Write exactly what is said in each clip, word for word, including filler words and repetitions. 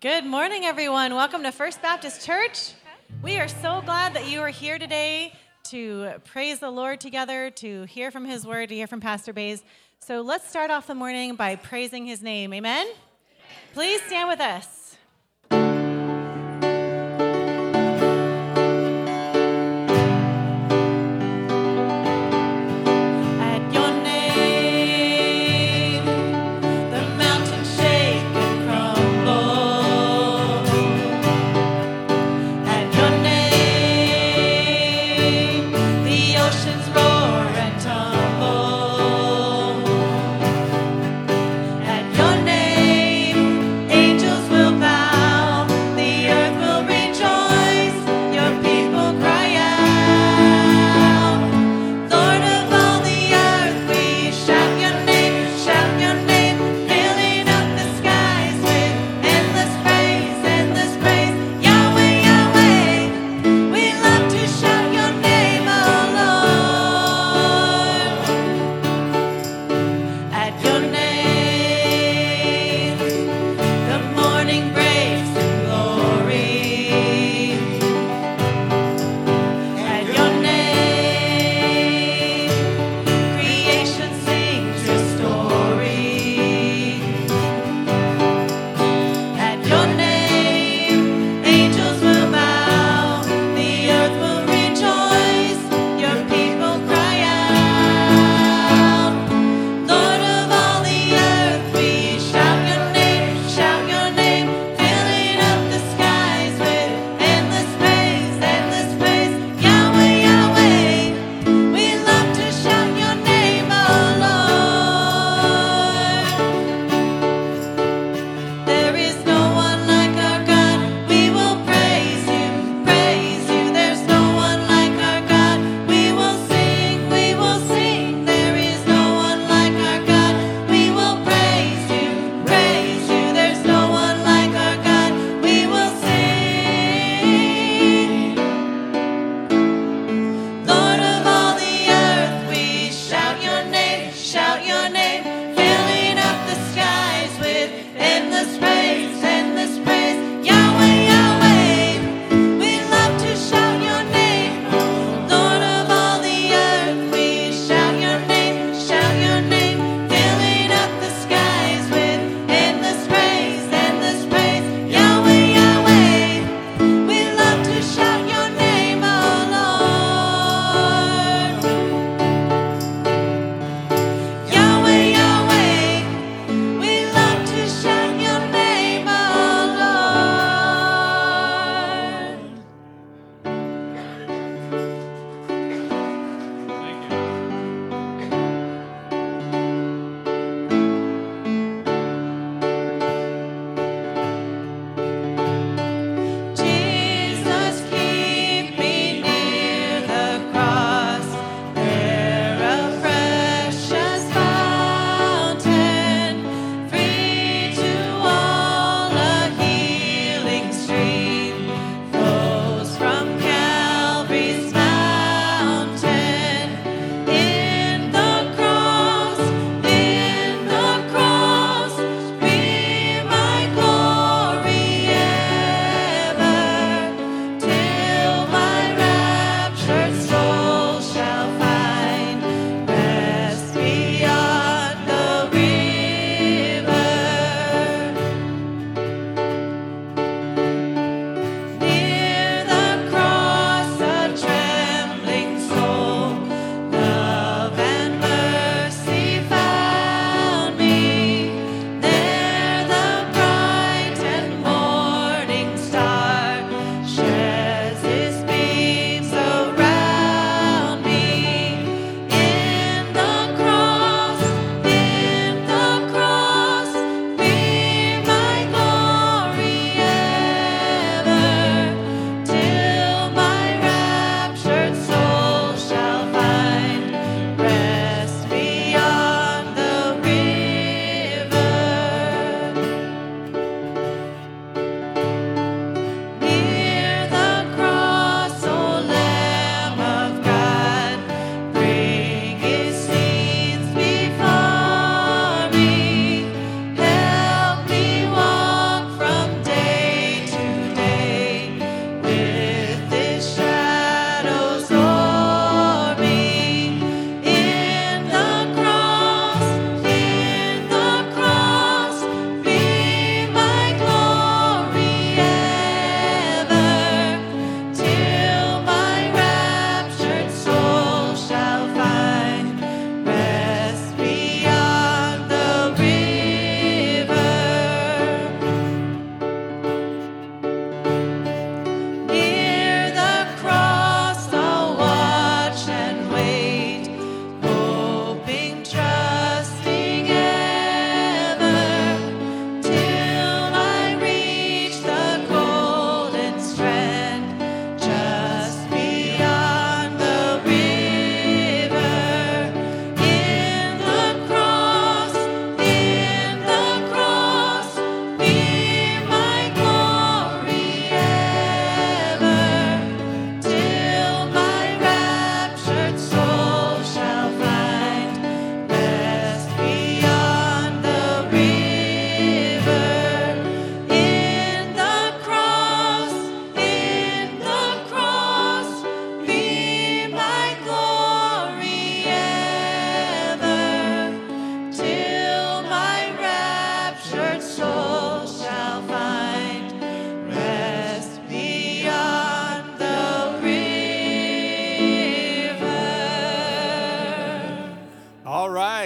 Good morning, everyone. Welcome to First Baptist Church. We are so glad that you are here today to praise the Lord together, to hear from his word, to hear from Pastor Bays. So let's start off the morning by praising his name. Amen? Please stand with us. Will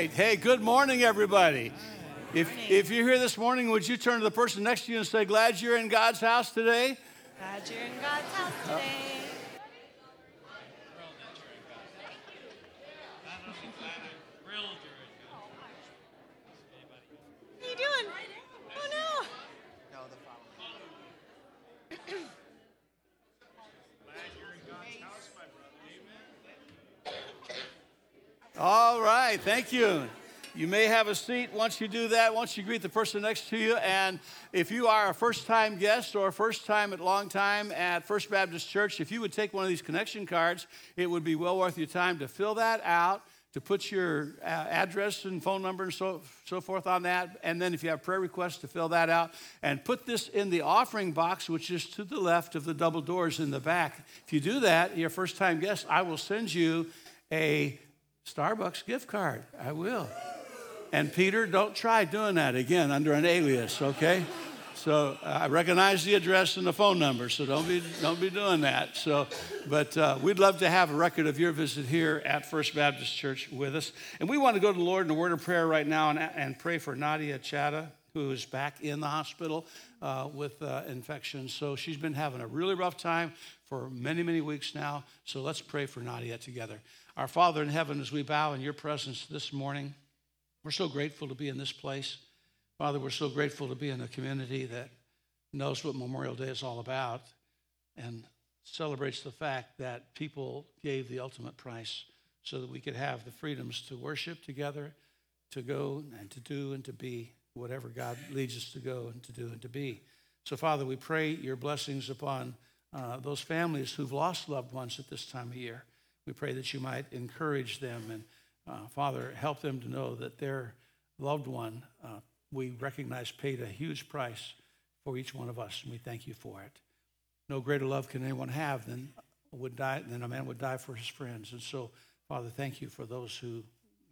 right. Hey, good morning, everybody. Good morning. If, if you're here this morning, would you turn to the person next to you and say, glad you're in God's house today? Glad you're in God's house today. What are you doing? Oh, no. No, the following. All right, thank you. You may have a seat once you do that, once you greet the person next to you. And if you are a first-time guest or a first-time at long time at First Baptist Church, if you would take one of these connection cards, it would be well worth your time to fill that out, to put your address and phone number and so, so forth on that. And then if you have prayer requests, to fill that out. And put this in the offering box, which is to the left of the double doors in the back. If you do that, you're a first-time guest, I will send you a Starbucks gift card. I will. And Peter, don't try doing that again under an alias, okay? So uh, I recognize the address and the phone number, so don't be don't be doing that. So, but uh, we'd love to have a record of your visit here at First Baptist Church with us. And we want to go to the Lord in a word of prayer right now and, and pray for Nadia Chata, who is back in the hospital uh, with uh, infection. So she's been having a really rough time for many, many weeks now. So let's pray for Nadia together. Our Father in heaven, as we bow in your presence this morning, we're so grateful to be in this place. Father, we're so grateful to be in a community that knows what Memorial Day is all about and celebrates the fact that people gave the ultimate price so that we could have the freedoms to worship together, to go and to do and to be whatever God leads us to go and to do and to be. So, Father, we pray your blessings upon uh, those families who've lost loved ones at this time of year. We pray that you might encourage them and, uh, Father, help them to know that their loved one, uh, we recognize, paid a huge price for each one of us, and we thank you for it. No greater love can anyone have than would die than a man would die for his friends. And so, Father, thank you for those who,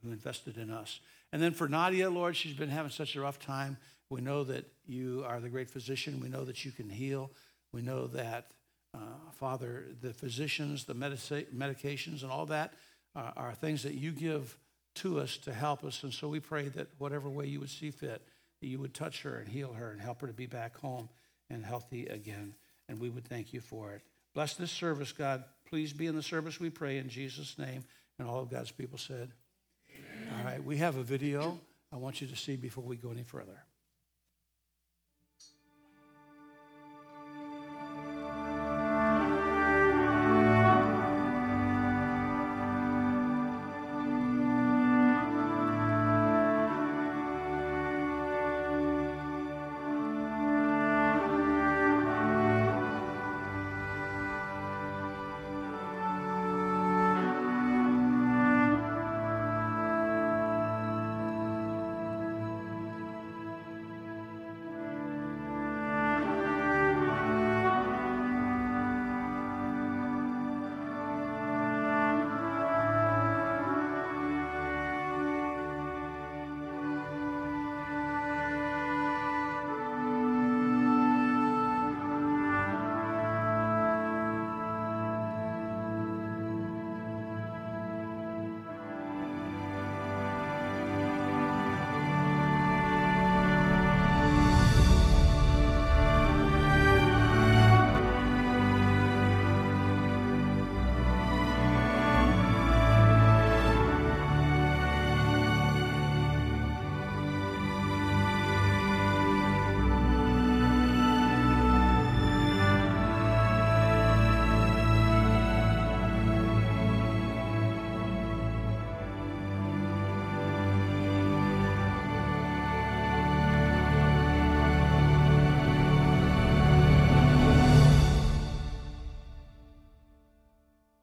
who invested in us. And then for Nadia, Lord, she's been having such a rough time. We know that you are the great physician. We know that you can heal. We know that Uh, Father, the physicians, the medica- medications, and all that uh, are things that you give to us to help us. And so we pray that whatever way you would see fit, that you would touch her and heal her and help her to be back home and healthy again. And we would thank you for it. Bless this service, God. Please be in the service, we pray, in Jesus' name. And all of God's people said, amen. All right, we have a video I want you to see before we go any further.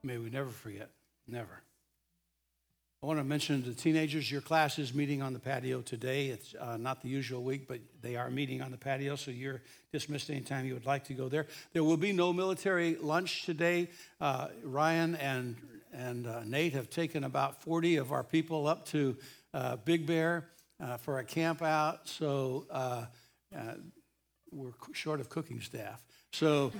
May we never forget, never. I want to mention to the teenagers, your class is meeting on the patio today. It's uh, not the usual week, but they are meeting on the patio, so you're dismissed anytime you would like to go there. There will be no military lunch today. Uh, Ryan and, and uh, Nate have taken about forty of our people up to uh, Big Bear uh, for a camp out, so uh, uh, we're short of cooking staff. So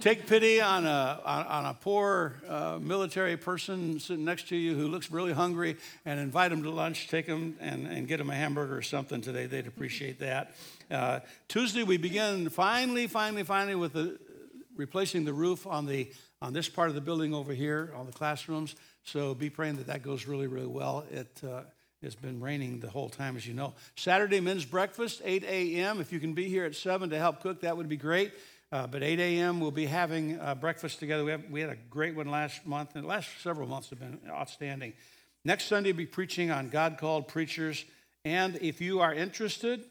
take pity on a on, on a poor uh, military person sitting next to you who looks really hungry, and invite them to lunch. Take them and, and get them a hamburger or something today. They'd appreciate that. Uh, Tuesday we begin finally, finally, finally with the, replacing the roof on the on this part of the building over here, on the classrooms. So be praying that that goes really, really well. It uh, it's been raining the whole time, as you know. Saturday men's breakfast, eight a.m. If you can be here at seven to help cook, that would be great. Uh, but eight a.m. we'll be having uh, breakfast together. We, have, we had a great one last month, and the last several months have been outstanding. Next Sunday, we'll be preaching on God-called preachers. And if you are interested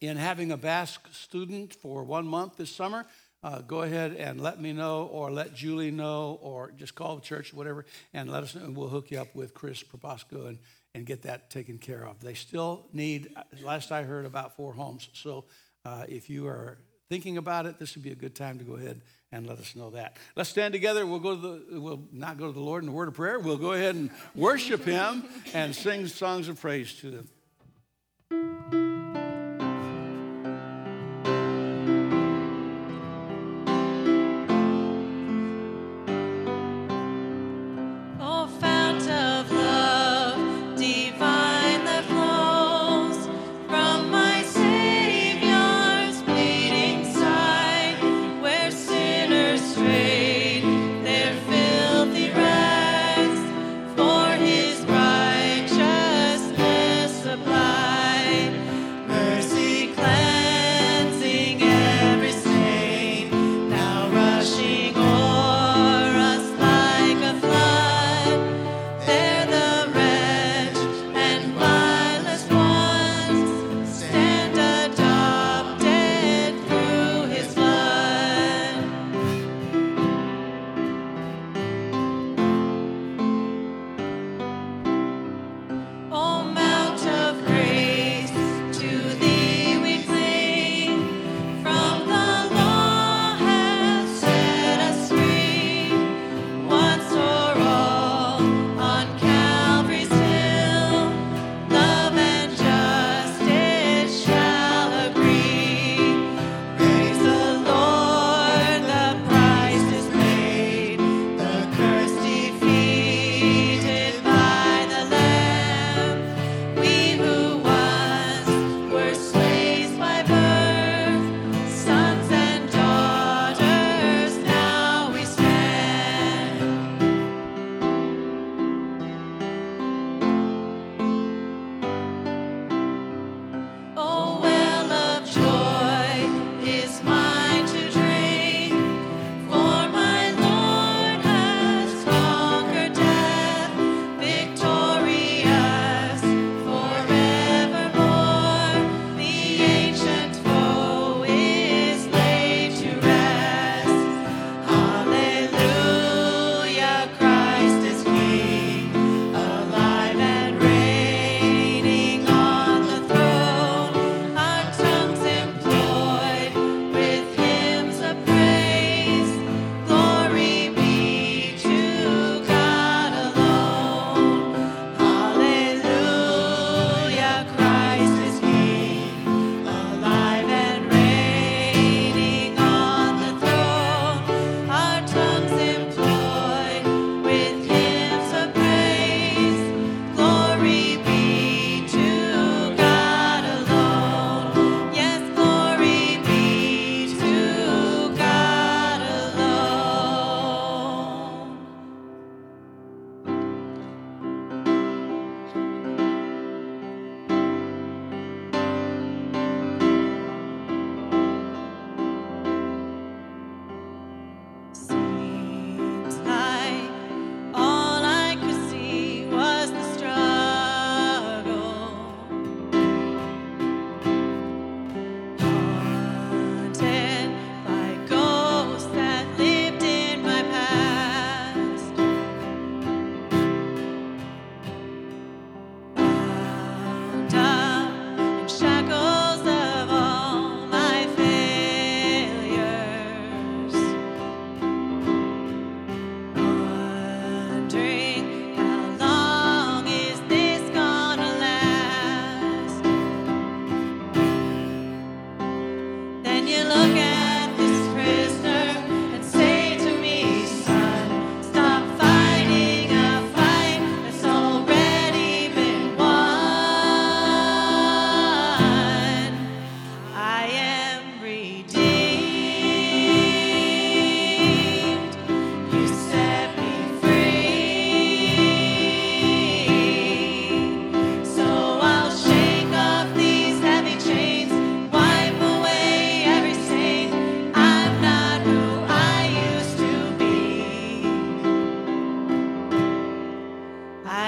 in having a Basque student for one month this summer, uh, go ahead and let me know, or let Julie know, or just call the church, whatever, and let us know, and we'll hook you up with Chris Probosco and, and get that taken care of. They still need, last I heard, about four homes. So uh, if you are thinking about it, this would be a good time to go ahead and let us know that. Let's stand together. We'll go to the, we'll not go to the Lord in a word of prayer. We'll go ahead and worship him and sing songs of praise to him.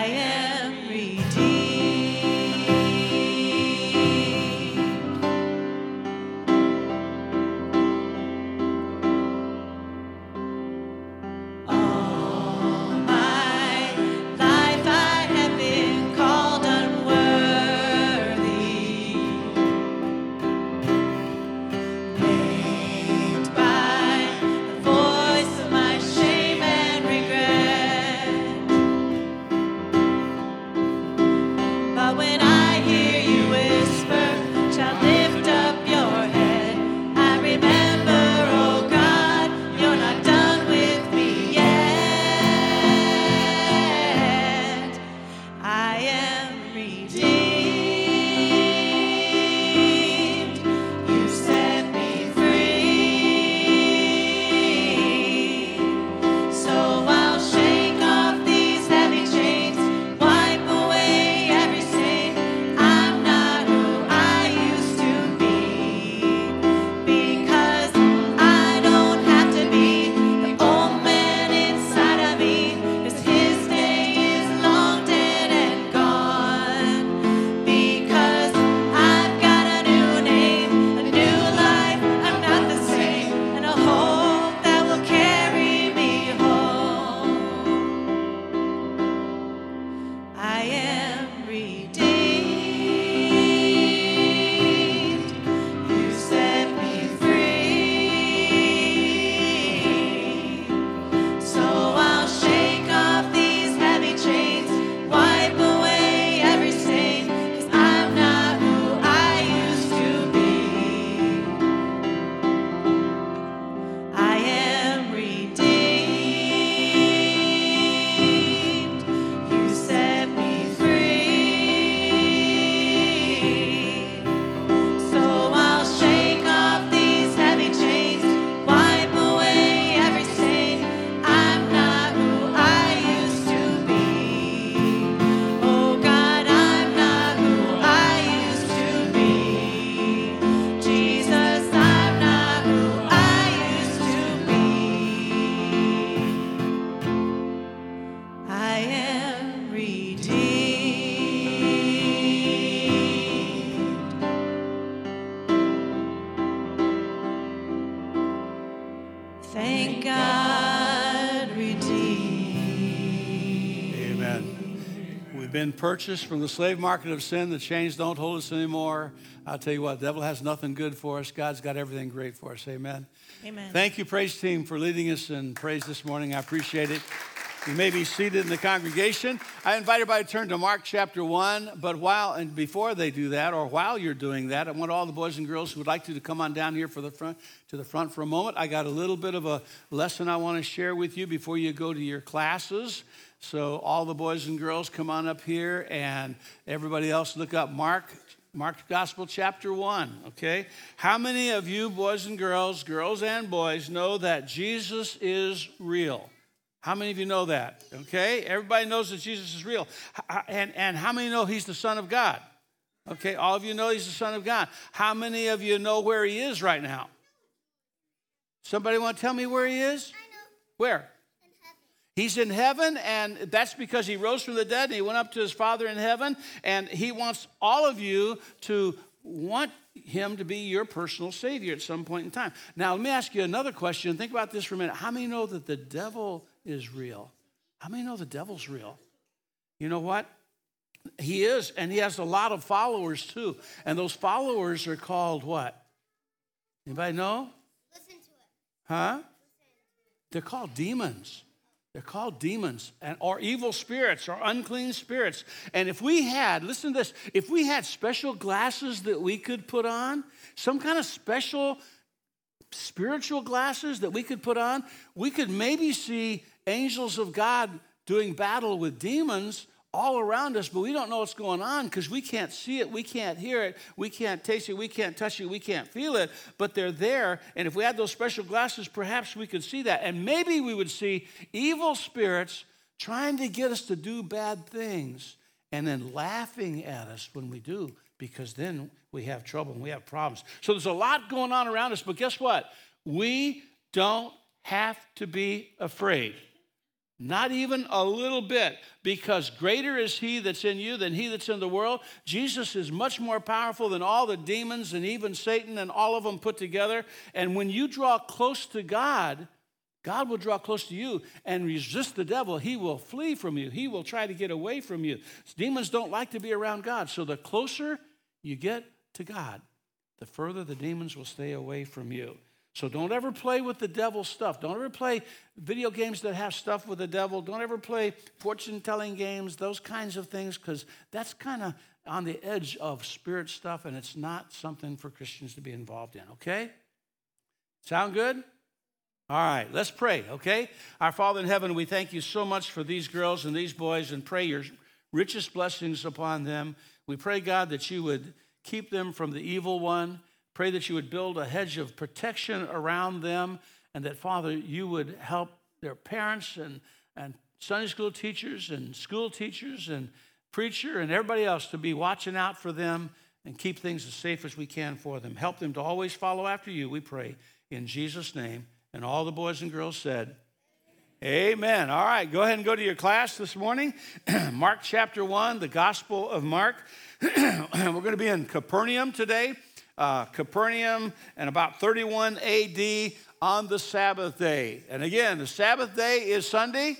am redeemed. All my life I have been called unworthy, named by the voice of my shame and regret. But when I hear you whisper, child, lift up your head, I remember, oh God, you're not done with me yet. I am redeemed. You set me free. So I'll shake off these heavy chains, wipe away every stain. I'm not who I used to be, because I don't have to be. The old man inside of me, 'cause his day is long dead and gone. Because I've got a new name, a new life, I'm not the same, and a hope that will carry me home. I am redeemed. You set me free. So I'll shake off these heavy chains, wipe away every stain, 'cause I'm not who I used to be. I am redeemed. You set me free. So I'll shake off these heavy chains, wipe away every stain. I'm not who I used to be. Oh God, I'm not who I used to be. Jesus, I'm not who I used to be. I am redeemed. Thank God, redeemed. Amen. We've been purchased from the slave market of sin. The chains don't hold us anymore. I'll tell you what, the devil has nothing good for us. God's got everything great for us. Amen. Amen. Thank you, praise team, for leading us in praise this morning. I appreciate it. You may be seated in the congregation. I invite everybody to turn to Mark chapter one, but while and before they do that, or while you're doing that, I want all the boys and girls who would like to to come on down here for the front to the front for a moment. I got a little bit of a lesson I want to share with you before you go to your classes. So all the boys and girls come on up here, and everybody else look up Mark Mark's Gospel chapter one, okay? How many of you boys and girls, girls and boys, know that Jesus is real? How many of you know that? Okay, everybody knows that Jesus is real. And, and how many know he's the Son of God? Okay, all of you know he's the Son of God. How many of you know where he is right now? Somebody want to tell me where he is? I know. Where? In heaven. He's in heaven, and that's because he rose from the dead, and he went up to his Father in heaven, and he wants all of you to want him to be your personal Savior at some point in time. Now, let me ask you another question. Think about this for a minute. How many know that the devil is real? How many know the devil's real? You know what? He is, and he has a lot of followers too. And those followers are called what? Anybody know? Listen to it. Huh? Listen. They're called demons. They're called demons, and or evil spirits, or unclean spirits. And if we had, listen to this, if we had special glasses that we could put on, some kind of special spiritual glasses that we could put on, we could maybe see angels of God doing battle with demons all around us, but we don't know what's going on because we can't see it, we can't hear it, we can't taste it, we can't touch it, we can't feel it, but they're there. And if we had those special glasses, perhaps we could see that. And maybe we would see evil spirits trying to get us to do bad things and then laughing at us when we do, because then we have trouble and we have problems. So there's a lot going on around us, but guess what? We don't have to be afraid. Not even a little bit, because greater is he that's in you than he that's in the world. Jesus is much more powerful than all the demons and even Satan and all of them put together. And when you draw close to God, God will draw close to you, and resist the devil. He will flee from you. He will try to get away from you. Demons don't like to be around God. So the closer you get to God, the further the demons will stay away from you. So don't ever play with the devil stuff. Don't ever play video games that have stuff with the devil. Don't ever play fortune-telling games, those kinds of things, because that's kind of on the edge of spirit stuff, and it's not something for Christians to be involved in, okay? Sound good? All right, let's pray, okay? Our Father in heaven, we thank you so much for these girls and these boys, and pray your richest blessings upon them. We pray, God, that you would keep them from the evil one. Pray that you would build a hedge of protection around them, and that, Father, you would help their parents and, and Sunday school teachers and school teachers and preacher and everybody else to be watching out for them and keep things as safe as we can for them. Help them to always follow after you, we pray, in Jesus' name. And all the boys and girls said, amen. Amen. All right, go ahead and go to your class this morning. Mark chapter one, the Gospel of Mark. We're going to be in Capernaum today. Uh, Capernaum, and about thirty-one A D on the Sabbath day. And again, the Sabbath day is Sunday?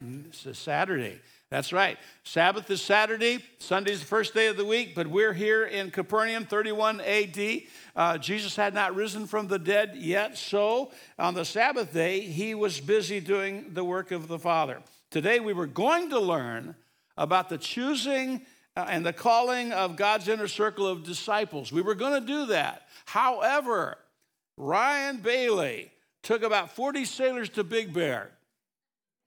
Saturday. It's a Saturday. That's right. Sabbath is Saturday. Sunday's the first day of the week, but we're here in Capernaum, thirty-one A D Uh, Jesus had not risen from the dead yet, so on the Sabbath day, he was busy doing the work of the Father. Today, we were going to learn about the choosing Uh, and the calling of God's inner circle of disciples. We were going to do that. However, Ryan Bailey took about forty sailors to Big Bear,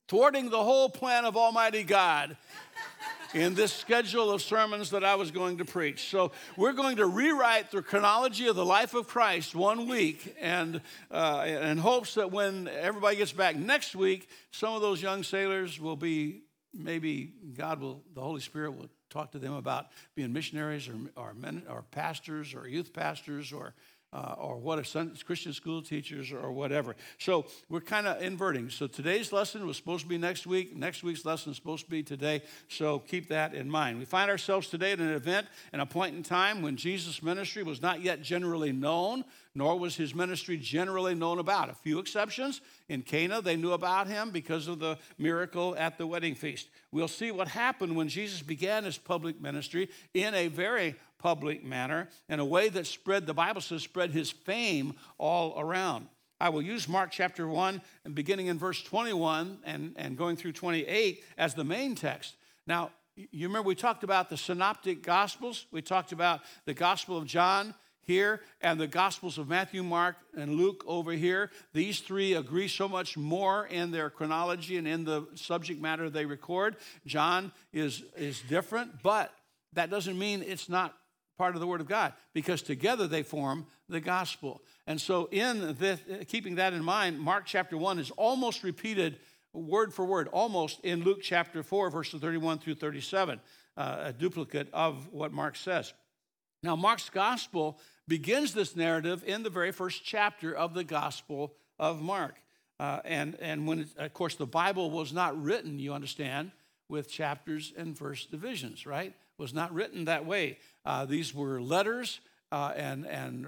thwarting the whole plan of Almighty God in this schedule of sermons that I was going to preach. So we're going to rewrite the chronology of the life of Christ one week, and uh, in hopes that when everybody gets back next week, some of those young sailors will be, maybe God will, the Holy Spirit will talk to them about being missionaries or or, men, or pastors or youth pastors or uh, or what if Sunday, Christian school teachers or whatever. So we're kind of inverting. So today's lesson was supposed to be next week. Next week's lesson is supposed to be today. So keep that in mind. We find ourselves today at an event and a point in time when Jesus' ministry was not yet generally known, nor was his ministry generally known about. A few exceptions. In Cana, they knew about him because of the miracle at the wedding feast. We'll see what happened when Jesus began his public ministry in a very public manner, in a way that spread, the Bible says, spread his fame all around. I will use Mark chapter one, and beginning in verse twenty-one and, and going through twenty-eight as the main text. Now, you remember we talked about the synoptic gospels. We talked about the Gospel of John here, and the Gospels of Matthew, Mark, and Luke over here. These three agree so much more in their chronology and in the subject matter they record. John is, is different, but that doesn't mean it's not part of the Word of God, because together they form the gospel. And so in this, keeping that in mind, Mark chapter one is almost repeated word for word, almost in Luke chapter four, verses thirty-one through thirty-seven, uh, a duplicate of what Mark says. Now, Mark's gospel begins this narrative in the very first chapter of the Gospel of Mark. Uh, and, and when, it, of course, the Bible was not written, you understand, with chapters and verse divisions, right? It was not written that way. Uh, these were letters uh, and and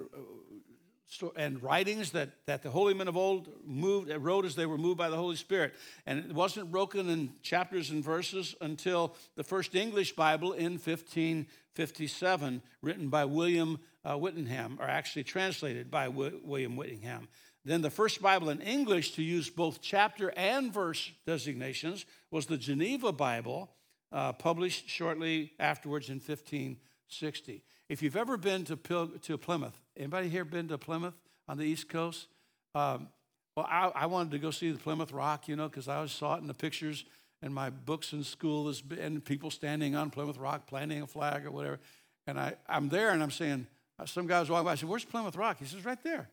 and writings that, that the holy men of old moved wrote as they were moved by the Holy Spirit. And it wasn't broken in chapters and verses until the first English Bible in fifteen fifty-seven, written by William uh, Whittingham, or actually translated by w- William Whittingham. Then the first Bible in English to use both chapter and verse designations was the Geneva Bible, uh, published shortly afterwards in fifteen sixty. If you've ever been to Pil- to Plymouth, anybody here been to Plymouth on the East Coast? Um, well, I, I wanted to go see the Plymouth Rock, you know, because I always saw it in the pictures and my books in school, is, and people standing on Plymouth Rock, planting a flag or whatever. And I, I'm there, and I'm saying, some guy was walking by, I said, where's Plymouth Rock? He says, right there.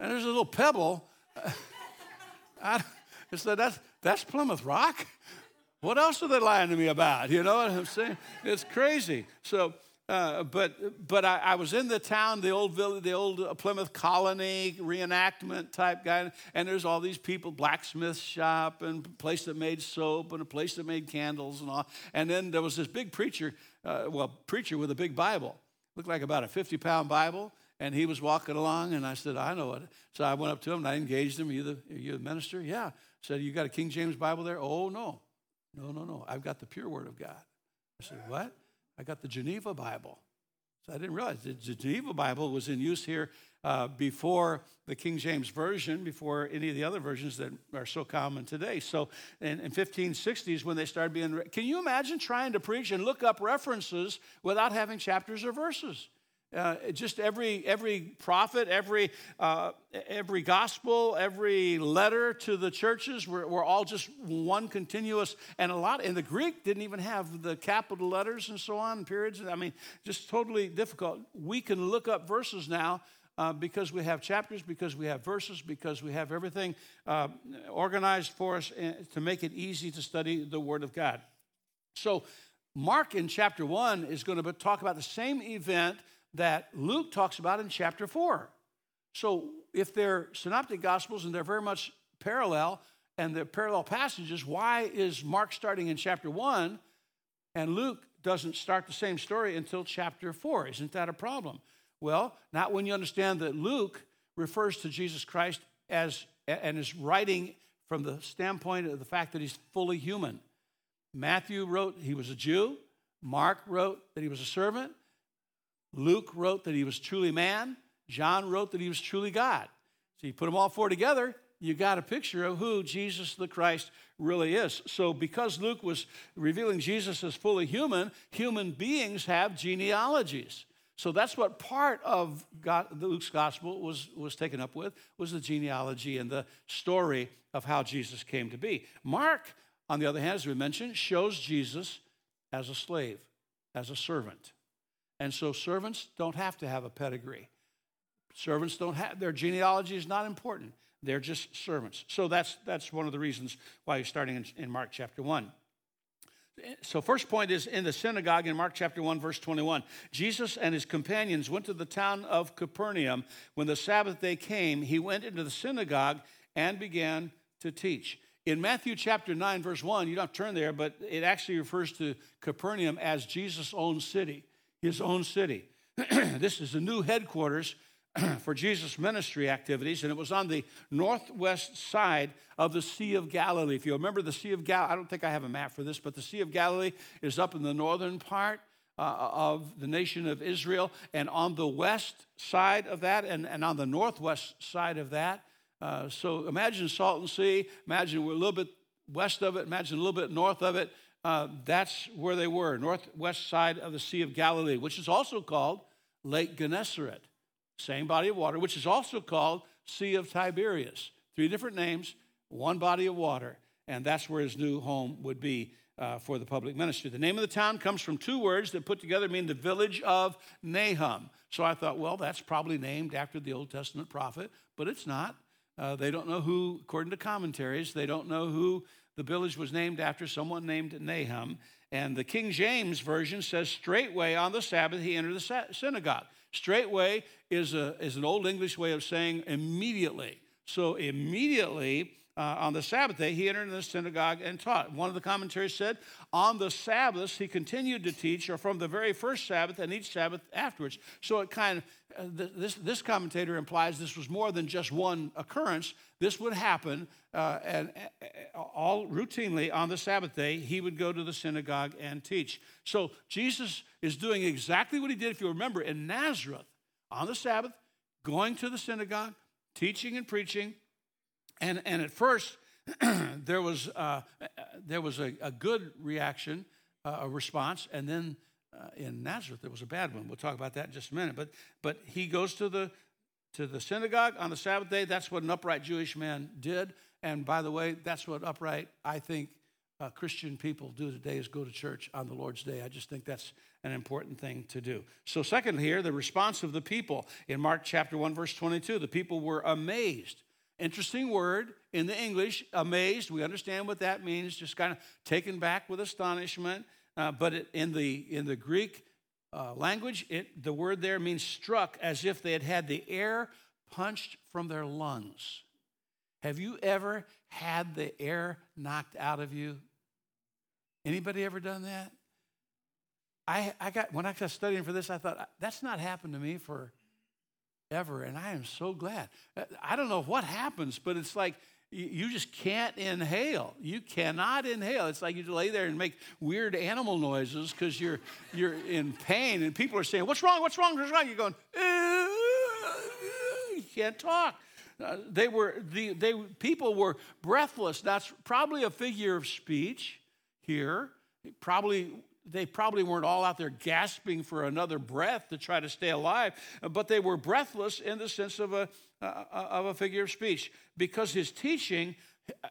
And there's a little pebble. I, I said, that's, that's Plymouth Rock? What else are they lying to me about? You know what I'm saying? It's crazy. So Uh, but but I, I was in the town, the old village, the old Plymouth Colony reenactment type guy, and there's all these people, blacksmith shop and a place that made soap and a place that made candles and all. And then there was this big preacher, uh, well, preacher with a big Bible, looked like about a fifty-pound Bible, and he was walking along, and I said, I know it. So I went up to him, and I engaged him. Are you the, are you the minister? Yeah. I said, you got a King James Bible there? Oh, no. No, no, no. I've got the pure word of God. I said, what? I got the Geneva Bible. So I didn't realize the Geneva Bible was in use here uh, before the King James Version, before any of the other versions that are so common today. So in, in fifteen sixties, when they started being, can you imagine trying to preach and look up references without having chapters or verses? Uh, just every every prophet, every uh, every gospel, every letter to the churches were, were all just one continuous, and a lot. And the Greek didn't even have the capital letters and so on, periods. I mean, just totally difficult. We can look up verses now uh, because we have chapters, because we have verses, because we have everything uh, organized for us to make it easy to study the Word of God. So Mark in chapter one is going to talk about the same event that Luke talks about in chapter four. So if they're synoptic gospels and they're very much parallel and they're parallel passages, why is Mark starting in chapter one and Luke doesn't start the same story until chapter four? Isn't that a problem? Well, not when you understand that Luke refers to Jesus Christ as and is writing from the standpoint of the fact that he's fully human. Matthew wrote he was a Jew. Mark wrote that he was a servant. Luke wrote that he was truly man. John wrote that he was truly God. So you put them all four together, you got a picture of who Jesus the Christ really is. So because Luke was revealing Jesus as fully human, human beings have genealogies. So that's what part of God, Luke's gospel was, was taken up with, was the genealogy and the story of how Jesus came to be. Mark, on the other hand, as we mentioned, shows Jesus as a slave, as a servant. And so servants don't have to have a pedigree. Servants don't have, their genealogy is not important. They're just servants. So that's that's one of the reasons why you're starting in, in Mark chapter one. So first point is in the synagogue in Mark chapter one, verse twenty-one. Jesus and his companions went to the town of Capernaum. When the Sabbath day came, he went into the synagogue and began to teach. In Matthew chapter nine, verse one, you don't have to turn there, but it actually refers to Capernaum as Jesus' own city. His own city. This is the new headquarters for Jesus' ministry activities, and it was on the northwest side of the Sea of Galilee. If you remember the Sea of Galilee, I don't think I have a map for this, but the Sea of Galilee is up in the northern part uh, of the nation of Israel, and on the west side of that, and, and on the northwest side of that. Uh, so imagine Salton Sea, imagine we're a little bit west of it, imagine a little bit north of it. Uh, that's where they were, northwest side of the Sea of Galilee, which is also called Lake Gennesaret, same body of water, which is also called Sea of Tiberias. Three different names, one body of water, and that's where his new home would be uh, for the public ministry. The name of the town comes from two words that put together mean the village of Nahum. So I thought, well, that's probably named after the Old Testament prophet, but it's not. Uh, they don't know who, according to commentaries, they don't know who. The village was named after someone named Nahum, and the King James Version says, straightway on the Sabbath he entered the synagogue. Straightway is a is an old English way of saying immediately. So immediately uh, on the Sabbath day he entered the synagogue and taught. One of the commentaries said, on the Sabbaths he continued to teach, or from the very first Sabbath and each Sabbath afterwards. So it kind of, uh, this, this commentator implies this was more than just one occurrence. This would happen uh, and uh, all routinely on the Sabbath day. He would go to the synagogue and teach. So Jesus is doing exactly what he did, if you remember, in Nazareth on the Sabbath, going to the synagogue, teaching and preaching. And and at first there was uh, there was a, a good reaction, uh, a response, and then uh, in Nazareth there was a bad one. We'll talk about that in just a minute. But but he goes to the to the synagogue on the Sabbath day. That's what an upright Jewish man did. And by the way, that's what upright, I think, uh, Christian people do today is go to church on the Lord's day. I just think that's an important thing to do. So second here, the response of the people. In Mark chapter one, verse twenty-two, the people were amazed. Interesting word in the English, amazed. We understand what that means, just kind of taken back with astonishment. Uh, but it, in the in the Greek uh, language, it, the word there means struck, as if they had had the air punched from their lungs. Have you ever had the air knocked out of you? Anybody ever done that? I, I got when I was studying for this, I thought, that's not happened to me for ever, and I am so glad. I don't know what happens, but it's like you just can't inhale. You cannot inhale. It's like you lay there and make weird animal noises because you're you're in pain, and people are saying, "What's wrong? What's wrong? What's wrong?" You're going, "You can't talk." Uh, they were the they people were breathless. That's probably a figure of speech here. Probably. They probably weren't all out there gasping for another breath to try to stay alive, but they were breathless in the sense of a uh, of a figure of speech, because his teaching,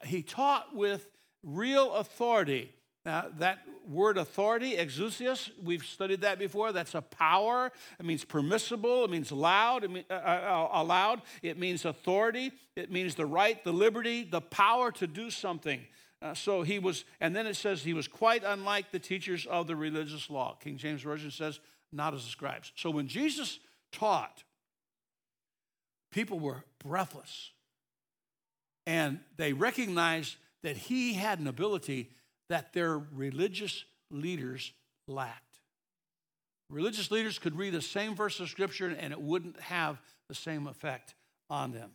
he taught with real authority. Now, that word authority, exousios, we've studied that before. That's a power. It means permissible. It means loud. It mean, uh, uh, allowed. It means authority. It means the right, the liberty, the power to do something. Uh, so he was, and then it says he was quite unlike the teachers of the religious law. King James Version says, not as the scribes. So when Jesus taught, people were breathless. And they recognized that he had an ability that their religious leaders lacked. Religious leaders could read the same verse of Scripture, and it wouldn't have the same effect on them.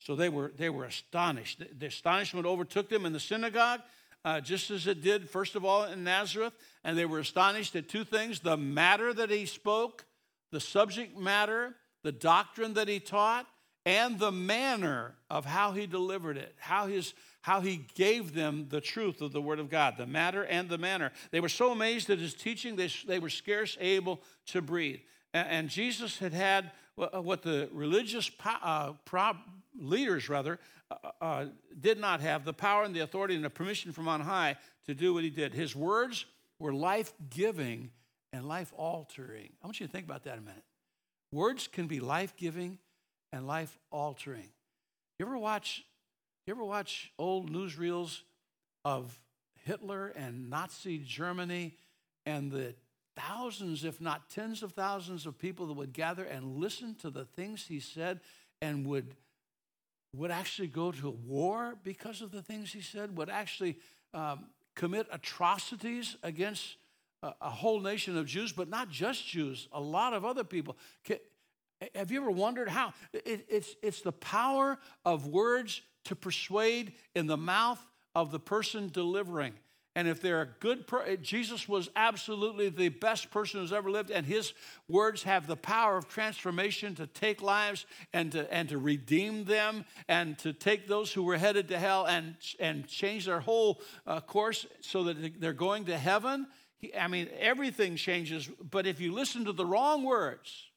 So they were they were astonished. The, the astonishment overtook them in the synagogue, uh, just as it did, first of all, in Nazareth. And they were astonished at two things: the matter that he spoke, the subject matter, the doctrine that he taught, and the manner of how he delivered it, how his how he gave them the truth of the Word of God, the matter and the manner. They were so amazed at his teaching, they, they were scarce able to breathe. And, and Jesus had had what the religious uh, problem, leaders, rather, uh, uh, did not have the power and the authority and the permission from on high to do what he did. His words were life-giving and life-altering. I want you to think about that a minute. Words can be life-giving and life-altering. You ever watch, you ever watch old newsreels of Hitler and Nazi Germany and the thousands, if not tens of thousands of people that would gather and listen to the things he said and would would actually go to war because of the things he said, would actually um, commit atrocities against a, a whole nation of Jews, but not just Jews, a lot of other people. Can, have you ever wondered how? It, it's, it's the power of words to persuade in the mouth of the person delivering. And if they're a good person, Jesus was absolutely the best person who's ever lived, and his words have the power of transformation to take lives and to and to redeem them and to take those who were headed to hell and and change their whole uh, course so that they're going to heaven. He, I mean, everything changes. But if you listen to the wrong words,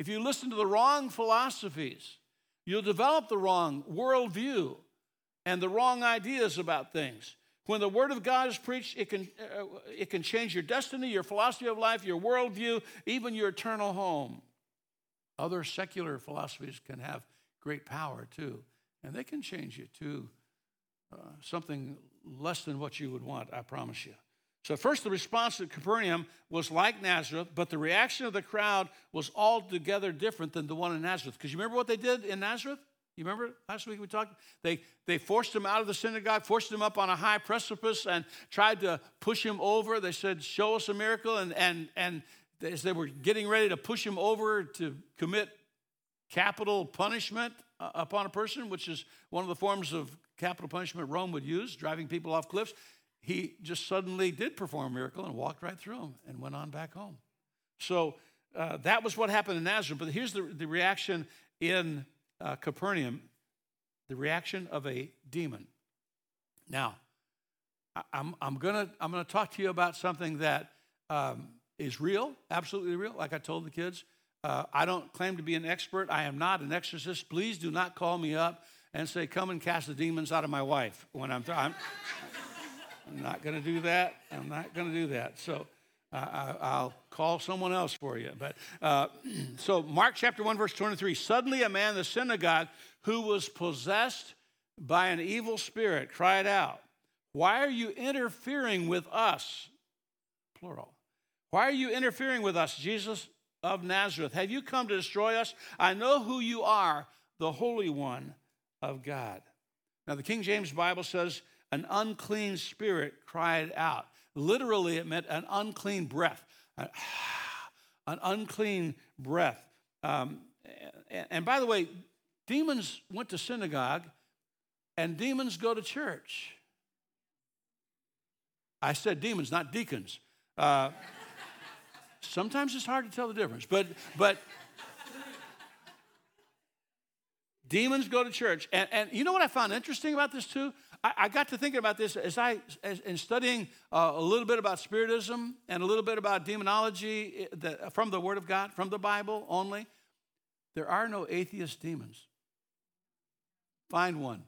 if you listen to the wrong philosophies, you'll develop the wrong worldview and the wrong ideas about things. When the Word of God is preached, it can uh, it can change your destiny, your philosophy of life, your worldview, even your eternal home. Other secular philosophies can have great power too, and they can change you to uh, something less than what you would want, I promise you. So first, the response at Capernaum was like Nazareth, but the reaction of the crowd was altogether different than the one in Nazareth. Because you remember what they did in Nazareth? You remember last week we talked? They they forced him out of the synagogue, forced him up on a high precipice, and tried to push him over. They said, "Show us a miracle." And and and as they were getting ready to push him over to commit capital punishment upon a person, which is one of the forms of capital punishment Rome would use, driving people off cliffs, he just suddenly did perform a miracle and walked right through them and went on back home. So uh, that was what happened in Nazareth. But here's the, the reaction in Uh, Capernaum, the reaction of a demon. Now, I, I'm I'm gonna I'm gonna talk to you about something that um, is real, absolutely real. Like I told the kids, uh, I don't claim to be an expert. I am not an exorcist. Please do not call me up and say, "Come and cast the demons out of my wife." When I'm th- I'm, I'm not gonna do that. I'm not gonna do that. So. Uh, I'll call someone else for you. But uh, so Mark chapter one, verse twenty-three, suddenly a man in the synagogue who was possessed by an evil spirit cried out, "Why are you interfering with us?" Plural. Why are you interfering with us, Jesus of Nazareth? Have you come to destroy us? I know who you are, the Holy One of God. Now, the King James Bible says, an unclean spirit cried out. Literally, it meant an unclean breath. An, an unclean breath. Um, and, and by the way, demons went to synagogue, and demons go to church. I said demons, not deacons. Uh, sometimes it's hard to tell the difference, but but demons go to church. And, and you know what I found interesting about this too? I, I got to thinking about this as I as, in studying uh, a little bit about spiritism and a little bit about demonology the, from the Word of God, from the Bible only. There are no atheist demons. Find one.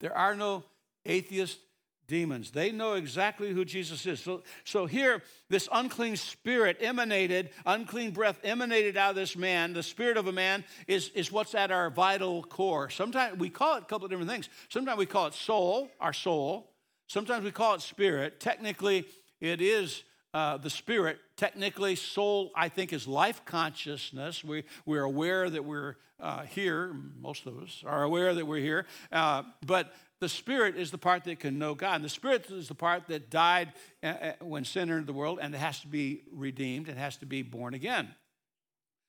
There are no atheist demons. They know exactly who Jesus is. So, so here, this unclean spirit emanated, unclean breath emanated out of this man. The spirit of a man is, is what's at our vital core. Sometimes we call it a couple of different things. Sometimes we call it soul, our soul. Sometimes we call it spirit. Technically, it is uh, the spirit. Technically, soul, I think, is life consciousness. We, we're aware that we're uh, here. Most of us are aware that we're here. Uh, but the spirit is the part that can know God. And the spirit is the part that died when sin entered the world and has to be redeemed and has to be born again.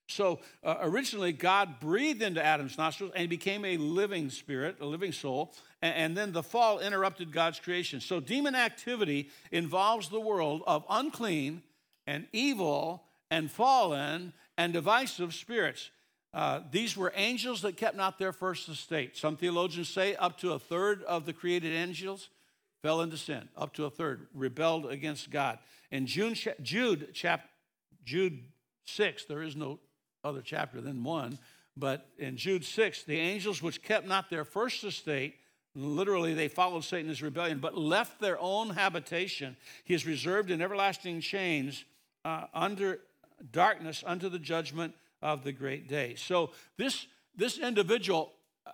So uh, originally, God breathed into Adam's nostrils and he became a living spirit, a living soul. And, and then the fall interrupted God's creation. So demon activity involves the world of unclean and evil, and fallen, and divisive spirits. Uh, these were angels that kept not their first estate. Some theologians say up to a third of the created angels fell into sin. Up to a third rebelled against God. In June, Jude, chap, Jude six, there is no other chapter than one, but in Jude six, the angels which kept not their first estate, literally, they followed Satan's rebellion, but left their own habitation. He is reserved in everlasting chains, Uh, under darkness, unto the judgment of the great day. So this this individual, uh,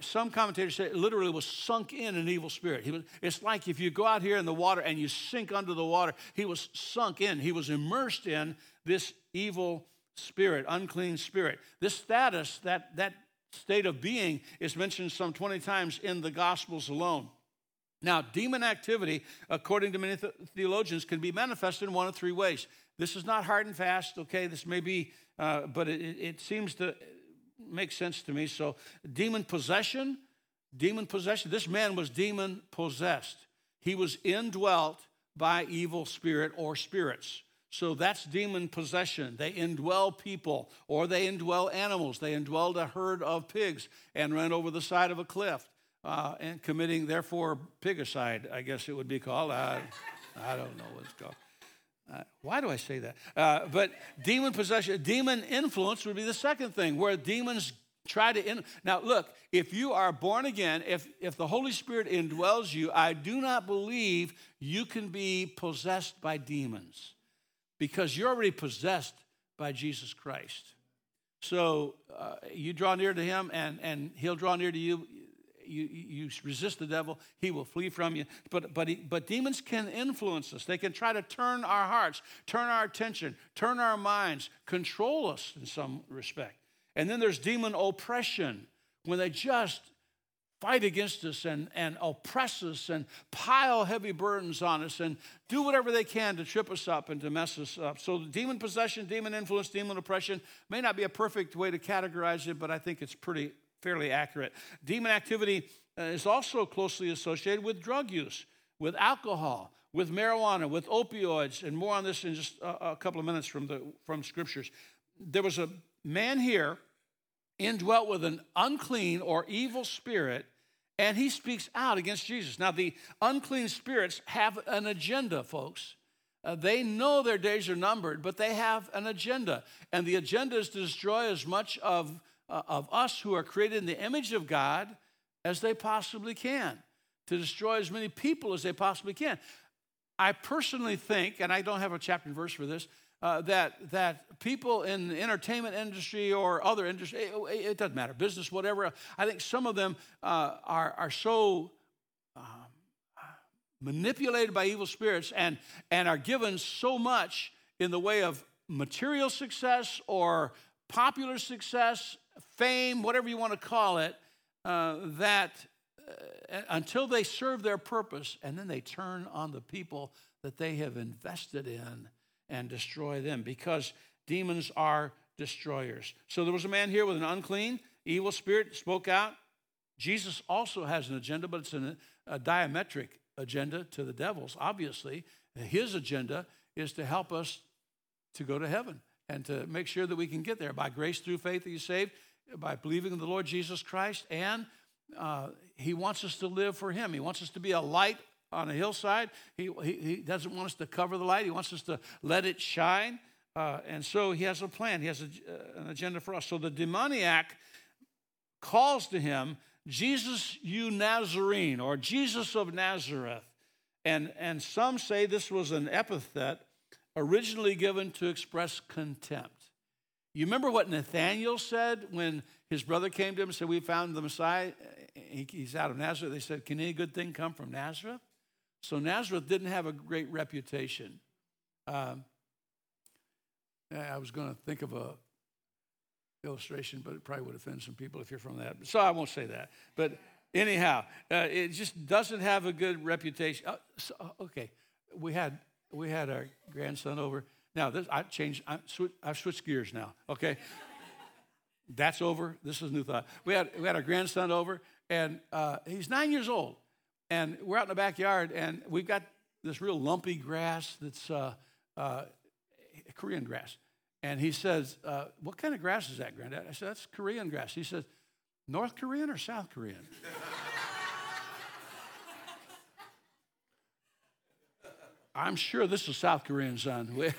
some commentators say, literally was sunk in an evil spirit. He was, it's like if you go out here in the water and you sink under the water. He was sunk in. He was immersed in this evil spirit, unclean spirit. This status, that that state of being, is mentioned some twenty times in the Gospels alone. Now, demon activity, according to many th- theologians, can be manifested in one of three ways. This is not hard and fast, okay? This may be, uh, but it, it seems to make sense to me. So demon possession, demon possession. This man was demon possessed. He was indwelt by evil spirit or spirits. So that's demon possession. They indwell people, or they indwell animals. They indwelled a herd of pigs and ran over the side of a cliff. Uh, and committing, therefore, pigicide, I guess it would be called. Uh, I don't know what it's called. Uh, why do I say that? Uh, but demon possession, demon influence would be the second thing, where demons try to... In- now, look, if you are born again, if, if the Holy Spirit indwells you, I do not believe you can be possessed by demons because you're already possessed by Jesus Christ. So uh, you draw near to him, and, and he'll draw near to you. You, you resist the devil, he will flee from you. But but he, but demons can influence us. They can try to turn our hearts, turn our attention, turn our minds, control us in some respect. And then there's demon oppression, when they just fight against us and, and oppress us and pile heavy burdens on us and do whatever they can to trip us up and to mess us up. So demon possession, demon influence, demon oppression may not be a perfect way to categorize it, but I think it's pretty fairly accurate. Demon activity uh, is also closely associated with drug use, with alcohol, with marijuana, with opioids, and more on this in just a, a couple of minutes from the from scriptures. There was a man here indwelt with an unclean or evil spirit, and he speaks out against Jesus. Now, the unclean spirits have an agenda, folks. Uh, they know their days are numbered, but they have an agenda, and the agenda is to destroy as much of of us who are created in the image of God as they possibly can, to destroy as many people as they possibly can. I personally think, and I don't have a chapter and verse for this, uh, that that people in the entertainment industry or other industry, it, it doesn't matter, business, whatever, I think some of them uh, are, are so um, manipulated by evil spirits and, and are given so much in the way of material success or popular success, fame, whatever you want to call it, uh, that uh, until they serve their purpose, and then they turn on the people that they have invested in and destroy them, because demons are destroyers. So there was a man here with an unclean, evil spirit, spoke out. Jesus also has an agenda, but it's an, a diametric agenda to the devil's. Obviously, his agenda is to help us to go to heaven and to make sure that we can get there by grace through faith that you're saved, by believing in the Lord Jesus Christ, and uh, he wants us to live for him. He wants us to be a light on a hillside. He, he, he doesn't want us to cover the light. He wants us to let it shine, uh, and so he has a plan. He has a, uh, an agenda for us. So the demoniac calls to him, "Jesus, you Nazarene," or "Jesus of Nazareth." And, and some say this was an epithet originally given to express contempt. You remember what Nathanael said when his brother came to him and said, "We found the Messiah. He's out of Nazareth." They said, "Can any good thing come from Nazareth?" So Nazareth didn't have a great reputation. Um, I was going to think of a illustration, but it probably would offend some people if you're from that. So I won't say that. But anyhow, uh, it just doesn't have a good reputation. Uh, so, okay, we had we had our grandson over. Now this I changed. I sw- I've switched gears now. Okay, that's over. This is a new thought. We had we had our grandson over, and uh, he's nine years old, and we're out in the backyard, and we've got this real lumpy grass that's uh, uh, Korean grass. And he says, uh, "What kind of grass is that, Granddad?" I said, "That's Korean grass." He says, "North Korean or South Korean?" I'm sure this is South Korean, son. We,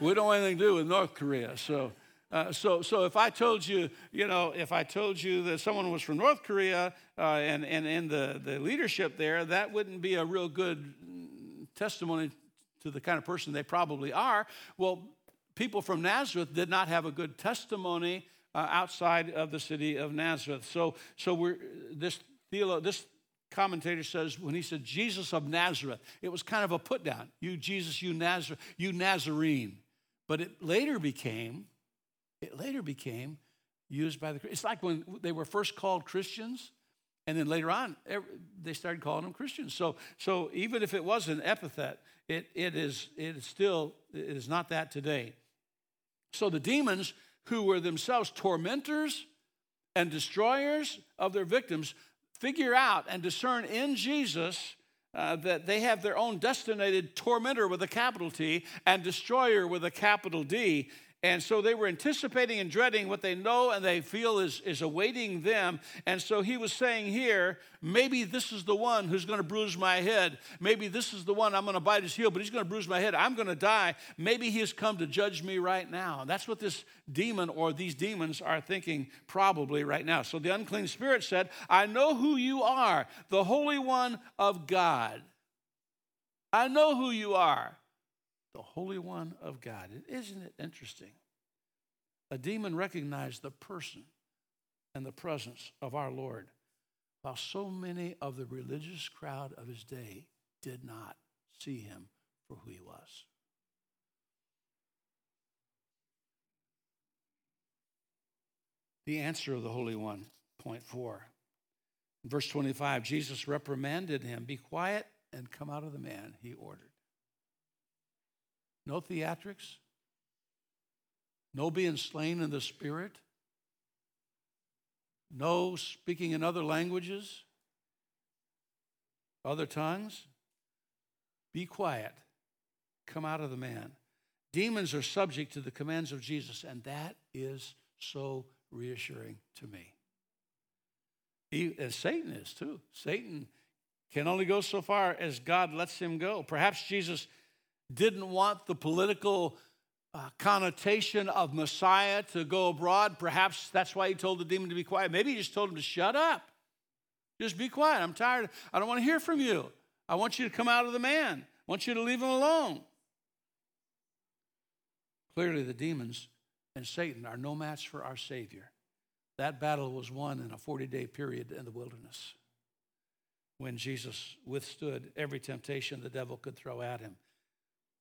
we don't have anything to do with North Korea. So, uh, so, so if I told you, you know, if I told you that someone was from North Korea uh, and and and the the leadership there, that wouldn't be a real good testimony to the kind of person they probably are. Well, people from Nazareth did not have a good testimony uh, outside of the city of Nazareth. So, so we're, this theolo- this commentator says, when he said Jesus of Nazareth, it was kind of a put down. You Jesus, you Nazareth, you Nazarene. But it later became, it later became used by the. It's like when they were first called Christians, and then later on they started calling them Christians. So, so even if it was an epithet, it it is it is still it is not that today. So the demons, who were themselves tormentors and destroyers of their victims, figure out and discern in Jesus uh, that they have their own designated tormentor with a capital T and destroyer with a capital D. And so they were anticipating and dreading what they know and they feel is, is awaiting them. And so he was saying here, maybe this is the one who's going to bruise my head. Maybe this is the one I'm going to bite his heel, but he's going to bruise my head. I'm going to die. Maybe he has come to judge me right now. That's what this demon or these demons are thinking probably right now. So the unclean spirit said, "I know who you are, the Holy One of God. I know who you are. The Holy One of God." Isn't it interesting? A demon recognized the person and the presence of our Lord, while so many of the religious crowd of his day did not see him for who he was. The answer of the Holy One, point four. In verse twenty-five, Jesus reprimanded him, "Be quiet and come out of the man," he ordered. No theatrics, no being slain in the spirit, no speaking in other languages, other tongues. Be quiet, come out of the man. Demons are subject to the commands of Jesus, and that is so reassuring to me. He, as Satan is too. Satan can only go so far as God lets him go. Perhaps Jesus didn't want the political uh, connotation of Messiah to go abroad. Perhaps that's why he told the demon to be quiet. Maybe he just told him to shut up. Just be quiet. I'm tired. I don't want to hear from you. I want you to come out of the man. I want you to leave him alone. Clearly, the demons and Satan are no match for our Savior. That battle was won in a forty-day period in the wilderness. when Jesus withstood every temptation the devil could throw at him.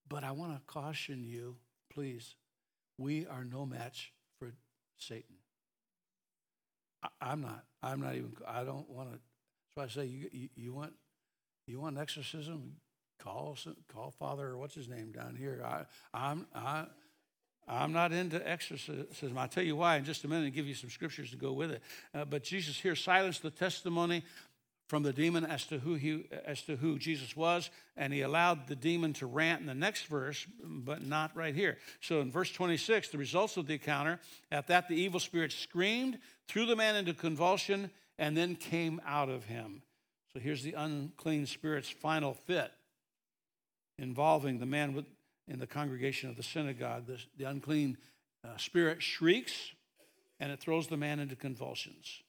But I want to caution you, please, we are no match for Satan. I, I'm not. I'm not even, I don't want to. So I say, you, you, you want you want an exorcism? Call call Father, or what's his name, down here. I, I'm I, I'm not into exorcism. I'll tell you why in just a minute and give you some scriptures to go with it. Uh, but Jesus here silenced the testimony from the demon as to who he as to who Jesus was, and he allowed the demon to rant in the next verse, but not right here. So in verse twenty-six, the results of the encounter: at that the evil spirit screamed, threw the man into convulsion, and then came out of him. So here's the unclean spirit's final fit, involving the man with, in the congregation of the synagogue. The, the unclean uh, spirit shrieks, and it throws the man into convulsions.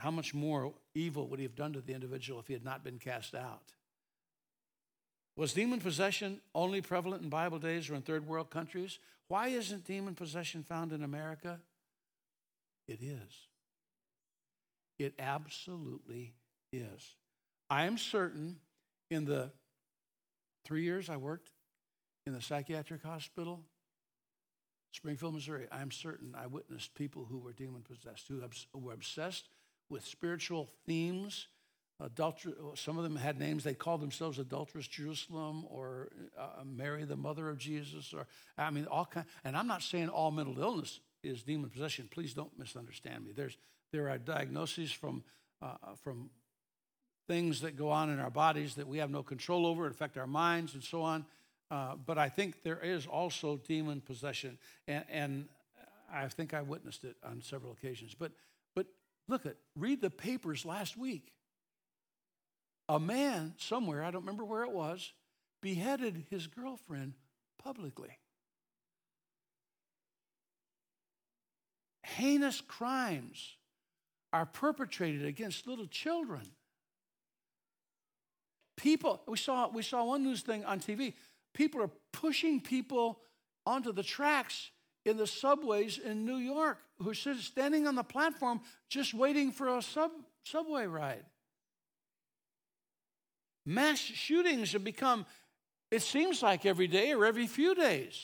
How much more evil would he have done to the individual if he had not been cast out? Was demon possession only prevalent in Bible days or in third world countries? Why isn't demon possession found in America? It is. It absolutely is. I am certain in the three years I worked in the psychiatric hospital, Springfield, Missouri, I am certain I witnessed people who were demon possessed, who were obsessed with spiritual themes. Adulter- some of them had names. They called themselves Adulterous Jerusalem, or uh, Mary, the mother of Jesus, or I mean, all kind. And I'm not saying all mental illness is demon possession. Please don't misunderstand me. There's there are diagnoses from uh, from things that go on in our bodies that we have no control over, it affect our minds and so on. Uh, but I think there is also demon possession, and, and I think I witnessed it on several occasions. But but. Look at, read the papers last week. A man somewhere, I don't remember where it was, beheaded his girlfriend publicly. Heinous crimes are perpetrated against little children. People, we saw, we saw one news thing on T V. People are pushing people onto the tracks in the subways in New York, who sits standing on the platform just waiting for a sub, subway ride. Mass shootings have become, it seems like every day or every few days.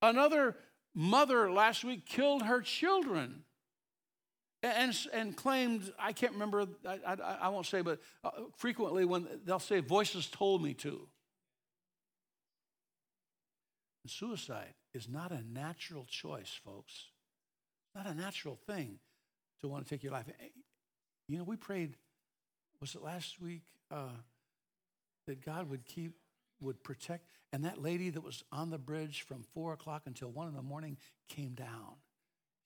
Another mother last week killed her children and, and claimed, I can't remember, I, I, I won't say, but frequently when they'll say, voices told me to. Suicide is not a natural choice, folks. Not a natural thing to want to take your life. You know, we prayed, was it last week, uh, that God would keep, would protect. And that lady that was on the bridge from four o'clock until one in the morning came down.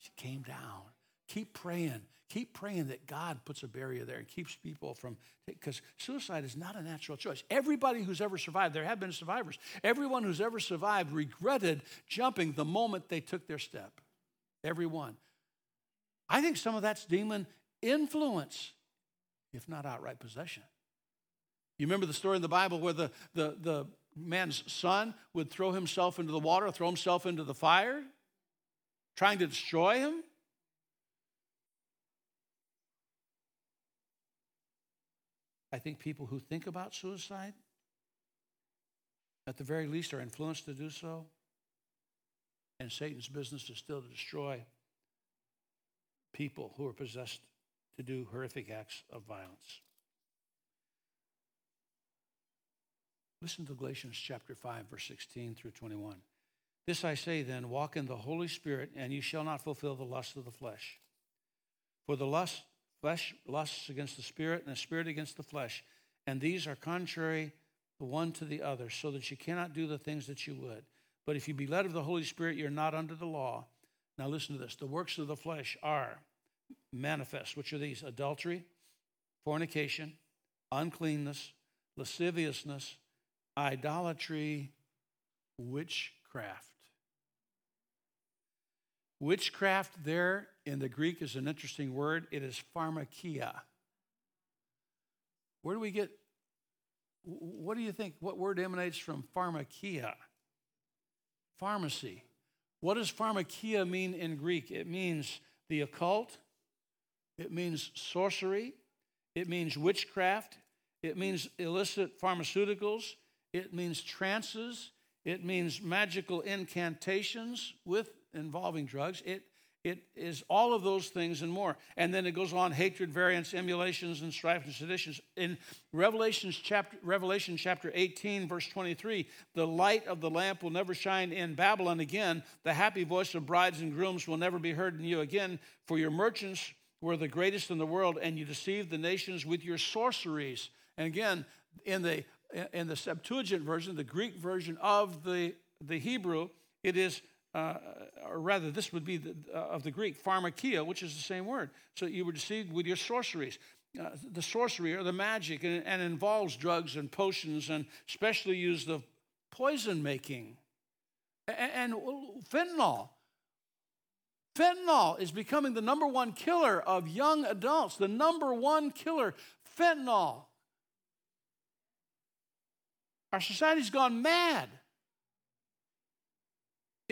She came down. Keep praying. Keep praying that God puts a barrier there and keeps people from, because suicide is not a natural choice. Everybody who's ever survived, there have been survivors. Everyone who's ever survived regretted jumping the moment they took their step. Everyone. I think some of that's demon influence, if not outright possession. You remember the story in the Bible where the, the, the man's son would throw himself into the water, throw himself into the fire, trying to destroy him? I think people who think about suicide, at the very least, are influenced to do so. And Satan's business is still to destroy people who are possessed to do horrific acts of violence. Listen to Galatians chapter five, verse sixteen through twenty-one. This I say then, walk in the Holy Spirit, and you shall not fulfill the lust of the flesh. For the lust Flesh lusts against the spirit, and the spirit against the flesh. And these are contrary the one to the other, so that you cannot do the things that you would. But if you be led of the Holy Spirit, you're not under the law. Now listen to this. The works of the flesh are manifest, which are these: adultery, fornication, uncleanness, lasciviousness, idolatry, witchcraft. Witchcraft there in the Greek is an interesting word. It is pharmakia. Where do we get, what do you think, what word emanates from pharmakia? Pharmacy. What does pharmakia mean in Greek? It means the occult. It means sorcery. It means witchcraft. It means illicit pharmaceuticals. It means trances. It means magical incantations with involving drugs. It It is all of those things and more. And then it goes on, hatred, variance, emulations, and strife, and seditions. In Revelations chapter, Revelation chapter eighteen, verse twenty-three, the light of the lamp will never shine in Babylon again. The happy voice of brides and grooms will never be heard in you again. For your merchants were the greatest in the world, and you deceived the nations with your sorceries. And again, in the in the Septuagint version, the Greek version of the, the Hebrew, it is, Uh, or rather, this would be the, uh, of the Greek, pharmakia, which is the same word. So you were deceived with your sorceries. Uh, the sorcery or the magic and, and involves drugs and potions and especially use the poison making. And, and fentanyl. Fentanyl is becoming the number one killer of young adults. The number one killer, fentanyl. Our society's gone mad.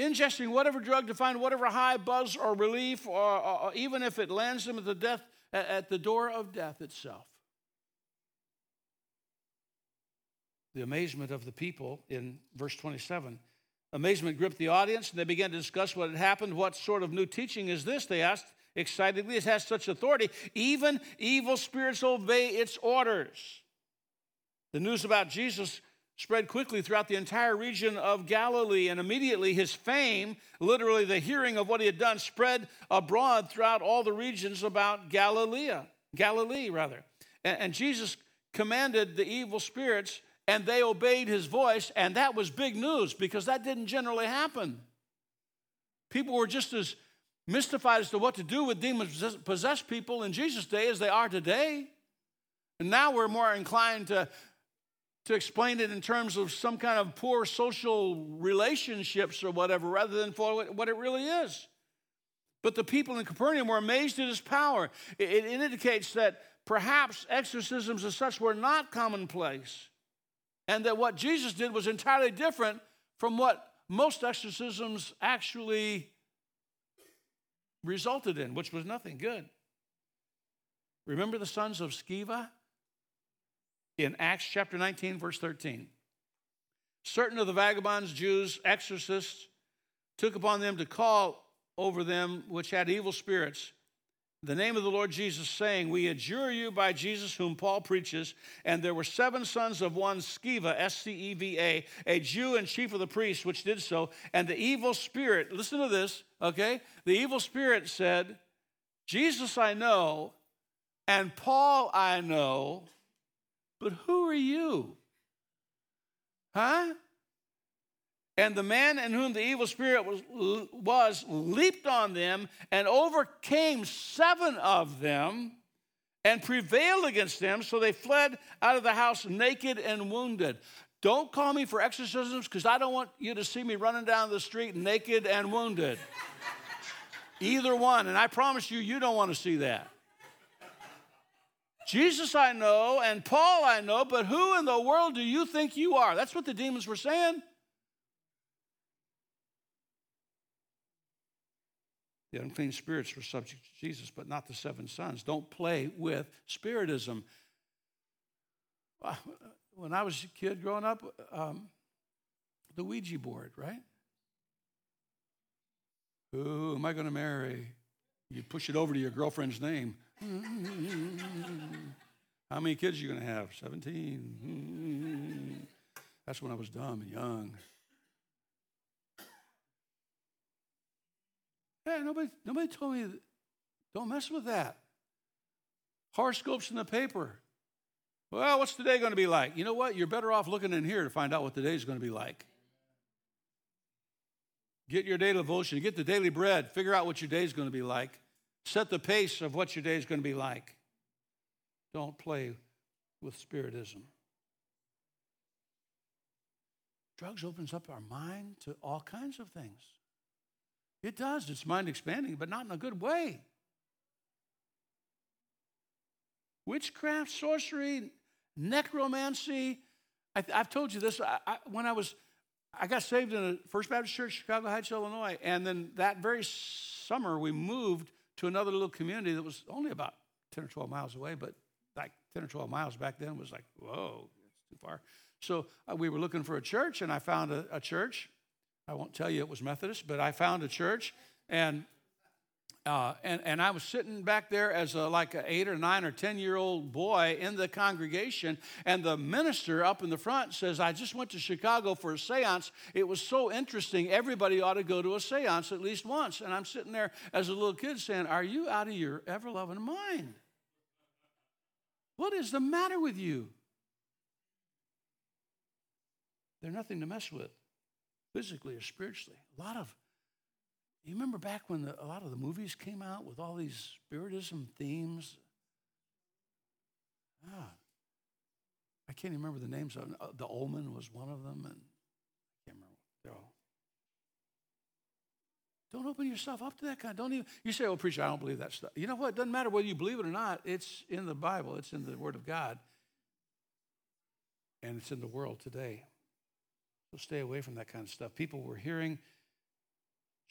Ingesting whatever drug to find whatever high, buzz, or relief, or, or, or even if it lands them at the death, at, at the door of death itself. The amazement of the people in verse twenty-seven. Amazement gripped the audience, and they began to discuss what had happened. What sort of new teaching is this? They asked excitedly. It has such authority. Even evil spirits obey its orders. The news about Jesus spread quickly throughout the entire region of Galilee, and immediately his fame, literally the hearing of what he had done, spread abroad throughout all the regions about Galilee, Galilee rather. And, and Jesus commanded the evil spirits, and they obeyed his voice, and that was big news because that didn't generally happen. People were just as mystified as to what to do with demon-possessed people in Jesus' day as they are today. And now we're more inclined to to explain it in terms of some kind of poor social relationships or whatever, rather than for what it really is. But the people in Capernaum were amazed at his power. It indicates that perhaps exorcisms as such were not commonplace, and that what Jesus did was entirely different from what most exorcisms actually resulted in, which was nothing good. Remember the sons of Sceva? In Acts chapter nineteen, verse thirteen, certain of the vagabonds, Jews, exorcists, took upon them to call over them which had evil spirits the name of the Lord Jesus, saying, we adjure you by Jesus whom Paul preaches. And there were seven sons of one Sceva, S C E V A, a Jew and chief of the priests, which did so. And the evil spirit, listen to this, okay? The evil spirit said, Jesus I know, and Paul I know, but who are you? Huh? And the man in whom the evil spirit was, was leaped on them and overcame seven of them and prevailed against them, so they fled out of the house naked and wounded. Don't call me for exorcisms because I don't want you to see me running down the street naked and wounded. Either one. And I promise you, you don't want to see that. Jesus I know, and Paul I know, but who in the world do you think you are? That's what the demons were saying. The unclean spirits were subject to Jesus, but not the seven sons. Don't play with spiritism. When I was a kid growing up, um, the Ouija board, right? Who am I going to marry? You push it over to your girlfriend's name. How many kids are you going to have? seventeen. That's when I was dumb and young. Hey, nobody, nobody told me, don't mess with that. Horoscopes in the paper. Well, what's today going to be like? You know what? You're better off looking in here to find out what today's going to be like. Get your daily devotion. Get the daily bread. Figure out what your day's going to be like. Set the pace of what your day is going to be like. Don't play with spiritism. Drugs opens up our mind to all kinds of things. It does. It's mind expanding, but not in a good way. Witchcraft, sorcery, necromancy. I, I've told you this. I, I, when I was, I got saved in a First Baptist Church, Chicago Heights, Illinois, and then that very summer we moved to another little community that was only about ten or twelve miles away, but like ten or twelve miles back then was like, whoa, that's too far. So uh, we were looking for a church, and I found a, a church. I won't tell you it was Methodist, but I found a church, and uh, and and I was sitting back there as a, like an eight or nine or ten year old boy in the congregation, and the minister up in the front says, "I just went to Chicago for a séance. It was so interesting. Everybody ought to go to a séance at least once." And I'm sitting there as a little kid saying, "Are you out of your ever loving mind? What is the matter with you? They're nothing to mess with." Physically or spiritually. A lot of, you remember back when the, a lot of the movies came out with all these spiritism themes? Ah, I can't even remember the names of them. The Omen was one of them, and I can't remember. They're all. Don't open yourself up to that kind. Don't even, you say, "Oh, preacher, I don't believe that stuff." You know what? It doesn't matter whether you believe it or not. It's in the Bible. It's in the Word of God. And it's in the world today. So stay away from that kind of stuff. People were hearing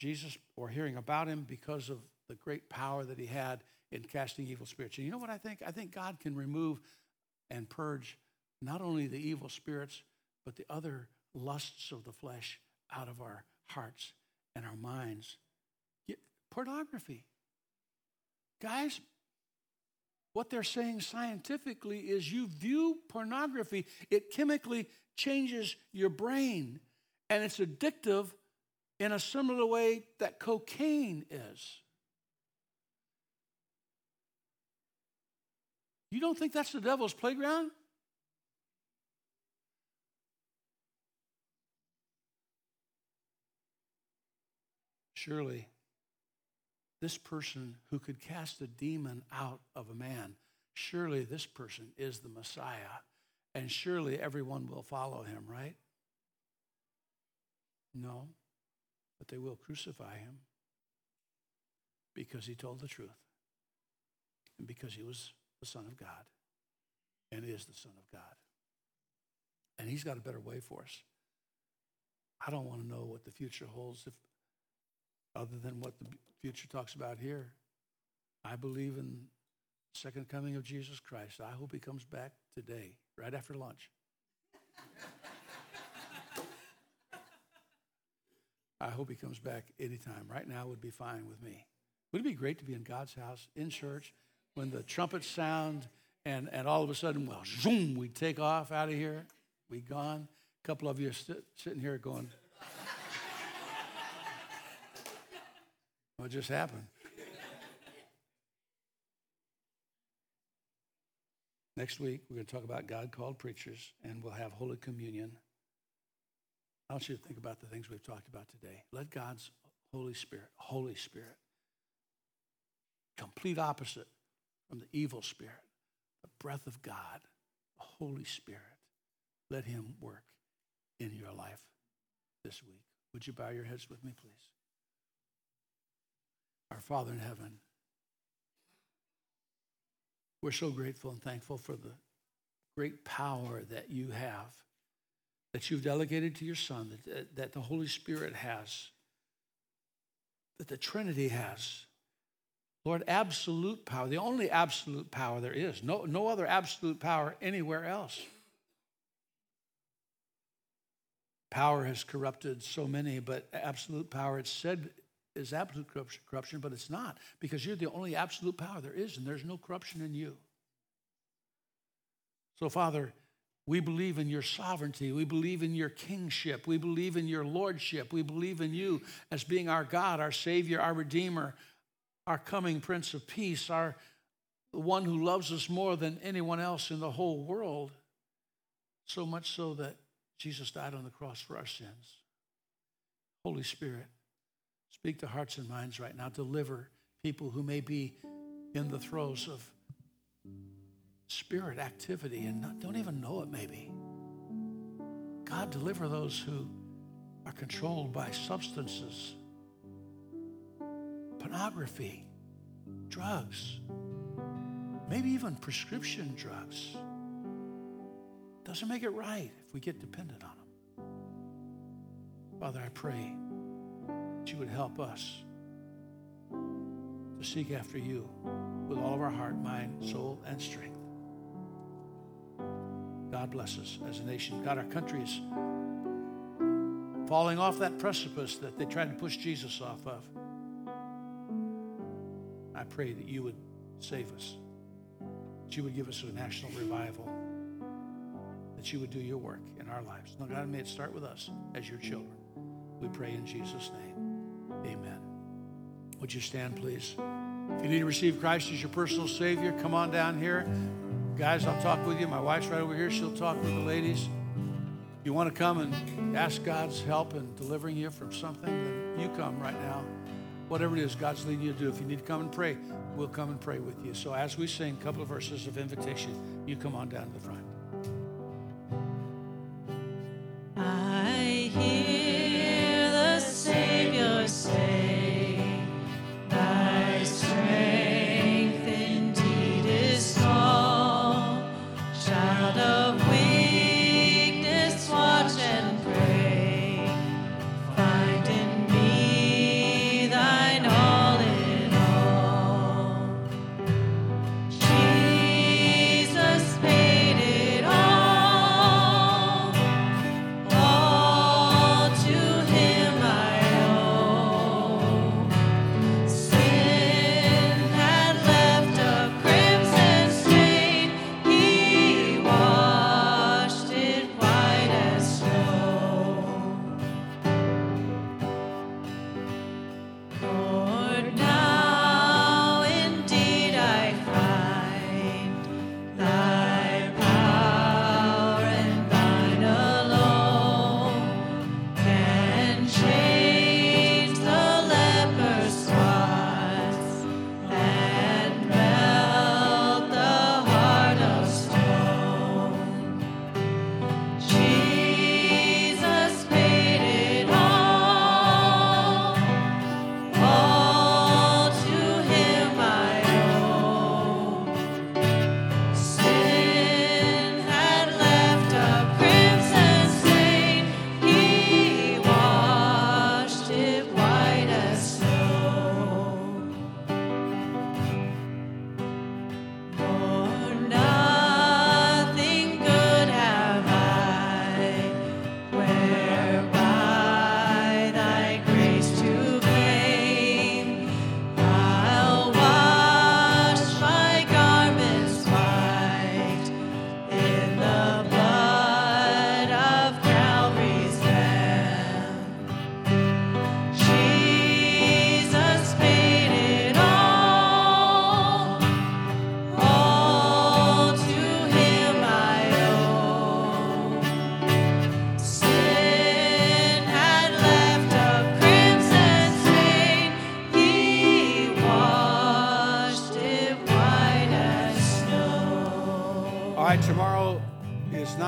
Jesus or hearing about him because of the great power that he had in casting evil spirits. And you know what I think? I think God can remove and purge not only the evil spirits, but the other lusts of the flesh out of our hearts and our minds. Pornography. Guys, what they're saying scientifically is you view pornography, it chemically changes your brain, and it's addictive in a similar way that cocaine is. You don't think that's the devil's playground? Surely, this person who could cast a demon out of a man, surely this person is the Messiah. And surely everyone will follow him, right? No, but they will crucify him because he told the truth and because he was the Son of God and is the Son of God. And he's got a better way for us. I don't want to know what the future holds if, other than what the future talks about here. I believe in the second coming of Jesus Christ. I hope he comes back today. Right after lunch. I hope he comes back anytime. Right now would be fine with me. Wouldn't it be great to be in God's house, in church, when the trumpets sound and, and all of a sudden, well, zoom, we take off out of here. We gone. A couple of you are st- sitting here going, what just happened? Next week, we're going to talk about God-called preachers, and we'll have Holy Communion. I want you to think about the things we've talked about today. Let God's Holy Spirit, Holy Spirit, complete opposite from the evil spirit, the breath of God, the Holy Spirit, let him work in your life this week. Would you bow your heads with me, please? Our Father in heaven, we're so grateful and thankful for the great power that you have, that you've delegated to your Son, that, that the Holy Spirit has, that the Trinity has. Lord, absolute power, the only absolute power there is. No, no other absolute power anywhere else. Power has corrupted so many, but absolute power, it's said, is absolute corruption, but it's not, because you're the only absolute power there is, and there's no corruption in you. So, Father, we believe in your sovereignty. We believe in your kingship. We believe in your lordship. We believe in you as being our God, our Savior, our Redeemer, our coming Prince of Peace, our the one who loves us more than anyone else in the whole world, so much so that Jesus died on the cross for our sins. Holy Spirit, speak to hearts and minds right now. Deliver people who may be in the throes of spirit activity and not, don't even know it maybe. God, deliver those who are controlled by substances, pornography, drugs, maybe even prescription drugs. Doesn't make it right if we get dependent on them. Father, I pray you would help us to seek after you with all of our heart, mind, soul, and strength. God bless us as a nation. God, our country is falling off that precipice that they tried to push Jesus off of. I pray that you would save us, that you would give us a national revival, that you would do your work in our lives. Now, God, may it start with us as your children. We pray in Jesus' name. Amen. Would you stand, please? If you need to receive Christ as your personal Savior, come on down here. Guys, I'll talk with you. My wife's right over here. She'll talk with the ladies. If you want to come and ask God's help in delivering you from something, then you come right now. Whatever it is God's leading you to do. If you need to come and pray, we'll come and pray with you. So as we sing a couple of verses of invitation, you come on down to the front. I hear the Savior say,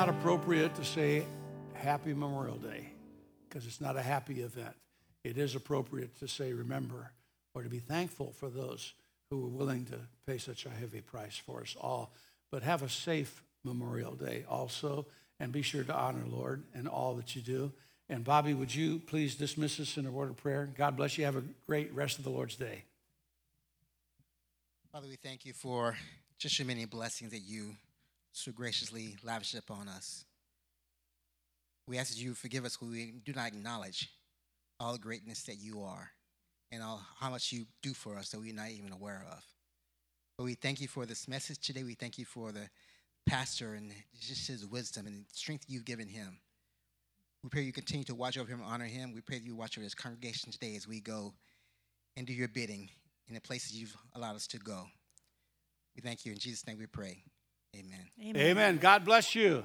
appropriate to say Happy Memorial Day because it's not a happy event. It is appropriate to say remember or to be thankful for those who were willing to pay such a heavy price for us all. But have a safe Memorial Day also, and be sure to honor Lord in all that you do. And Bobby, would you please dismiss us in a word of prayer? God bless you. Have a great rest of the Lord's day. Father, we thank you for just your many blessings that you so graciously lavish upon us. We ask that you forgive us when we do not acknowledge all the greatness that you are and all how much you do for us that we're not even aware of. But we thank you for this message today. We thank you for the pastor and just his wisdom and strength you've given him. We pray you continue to watch over him, honor him. We pray that you watch over his congregation today as we go and do your bidding in the places you've allowed us to go. We thank you. In Jesus' name we pray. Amen. Amen. Amen. God bless you.